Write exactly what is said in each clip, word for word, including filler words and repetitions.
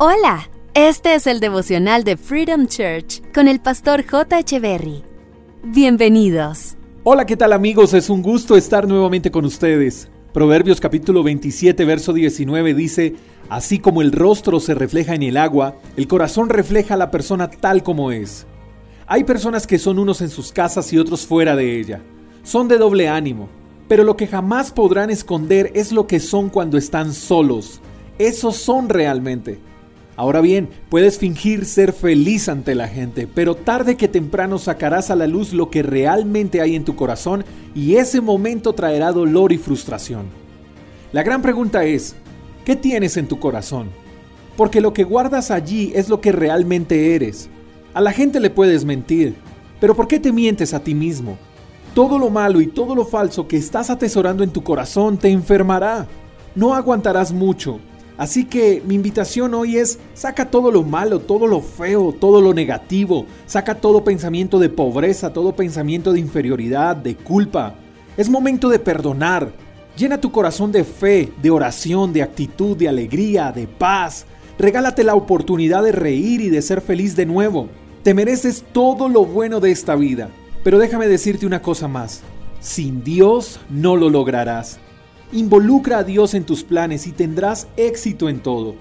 Hola, este es el devocional de Freedom Church con el pastor J. Echeverry. Bienvenidos. Hola, ¿qué tal amigos? Es un gusto estar nuevamente con ustedes. Proverbios capítulo veintisiete, verso diecinueve dice: así como el rostro se refleja en el agua, el corazón refleja a la persona tal como es. Hay personas que son unos en sus casas y otros fuera de ella. Son de doble ánimo, pero lo que jamás podrán esconder es lo que son cuando están solos. Esos son realmente. Ahora bien, puedes fingir ser feliz ante la gente, pero tarde que temprano sacarás a la luz lo que realmente hay en tu corazón y ese momento traerá dolor y frustración. La gran pregunta es, ¿qué tienes en tu corazón? Porque lo que guardas allí es lo que realmente eres. A la gente le puedes mentir, pero ¿por qué te mientes a ti mismo? Todo lo malo y todo lo falso que estás atesorando en tu corazón te enfermará. No aguantarás mucho. Así que mi invitación hoy es, saca todo lo malo, todo lo feo, todo lo negativo. Saca todo pensamiento de pobreza, todo pensamiento de inferioridad, de culpa. Es momento de perdonar. Llena tu corazón de fe, de oración, de actitud, de alegría, de paz. Regálate la oportunidad de reír y de ser feliz de nuevo. Te mereces todo lo bueno de esta vida. Pero déjame decirte una cosa más, sin Dios no lo lograrás. Involucra a Dios en tus planes y tendrás éxito en todo.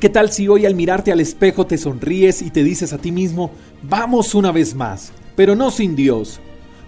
¿Qué tal si hoy al mirarte al espejo te sonríes y te dices a ti mismo, vamos una vez más, pero no sin Dios?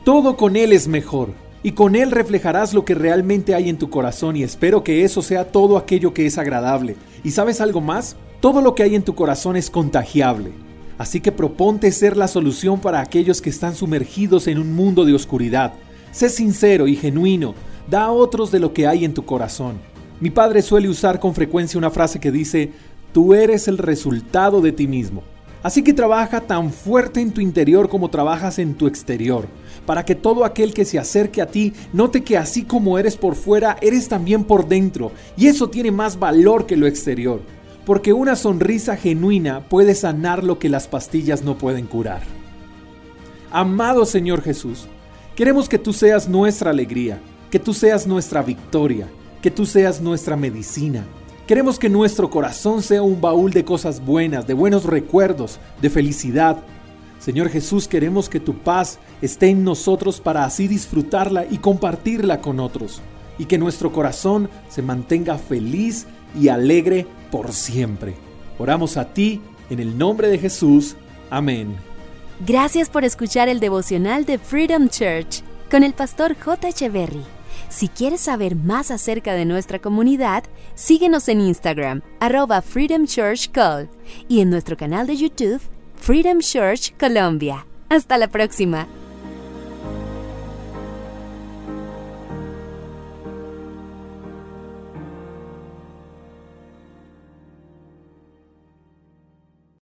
Todo con Él es mejor y con Él reflejarás lo que realmente hay en tu corazón y espero que eso sea todo aquello que es agradable. ¿Y sabes algo más? Todo lo que hay en tu corazón es contagiable. Así que proponte ser la solución para aquellos que están sumergidos en un mundo de oscuridad. Sé sincero y genuino, da a otros de lo que hay en tu corazón. Mi padre suele usar con frecuencia una frase que dice, tú eres el resultado de ti mismo. Así que trabaja tan fuerte en tu interior como trabajas en tu exterior, para que todo aquel que se acerque a ti note que así como eres por fuera, eres también por dentro, y eso tiene más valor que lo exterior. Porque una sonrisa genuina puede sanar lo que las pastillas no pueden curar. Amado Señor Jesús, queremos que tú seas nuestra alegría, que tú seas nuestra victoria, que tú seas nuestra medicina. Queremos que nuestro corazón sea un baúl de cosas buenas, de buenos recuerdos, de felicidad. Señor Jesús, queremos que tu paz esté en nosotros para así disfrutarla y compartirla con otros. Y que nuestro corazón se mantenga feliz y alegre por siempre. Oramos a ti en el nombre de Jesús. Amén. Gracias por escuchar el devocional de Freedom Church con el pastor J. Echeverry. Si quieres saber más acerca de nuestra comunidad, síguenos en Instagram, arroba Freedom Church Col, y en nuestro canal de YouTube, Freedom Church Colombia. Hasta la próxima.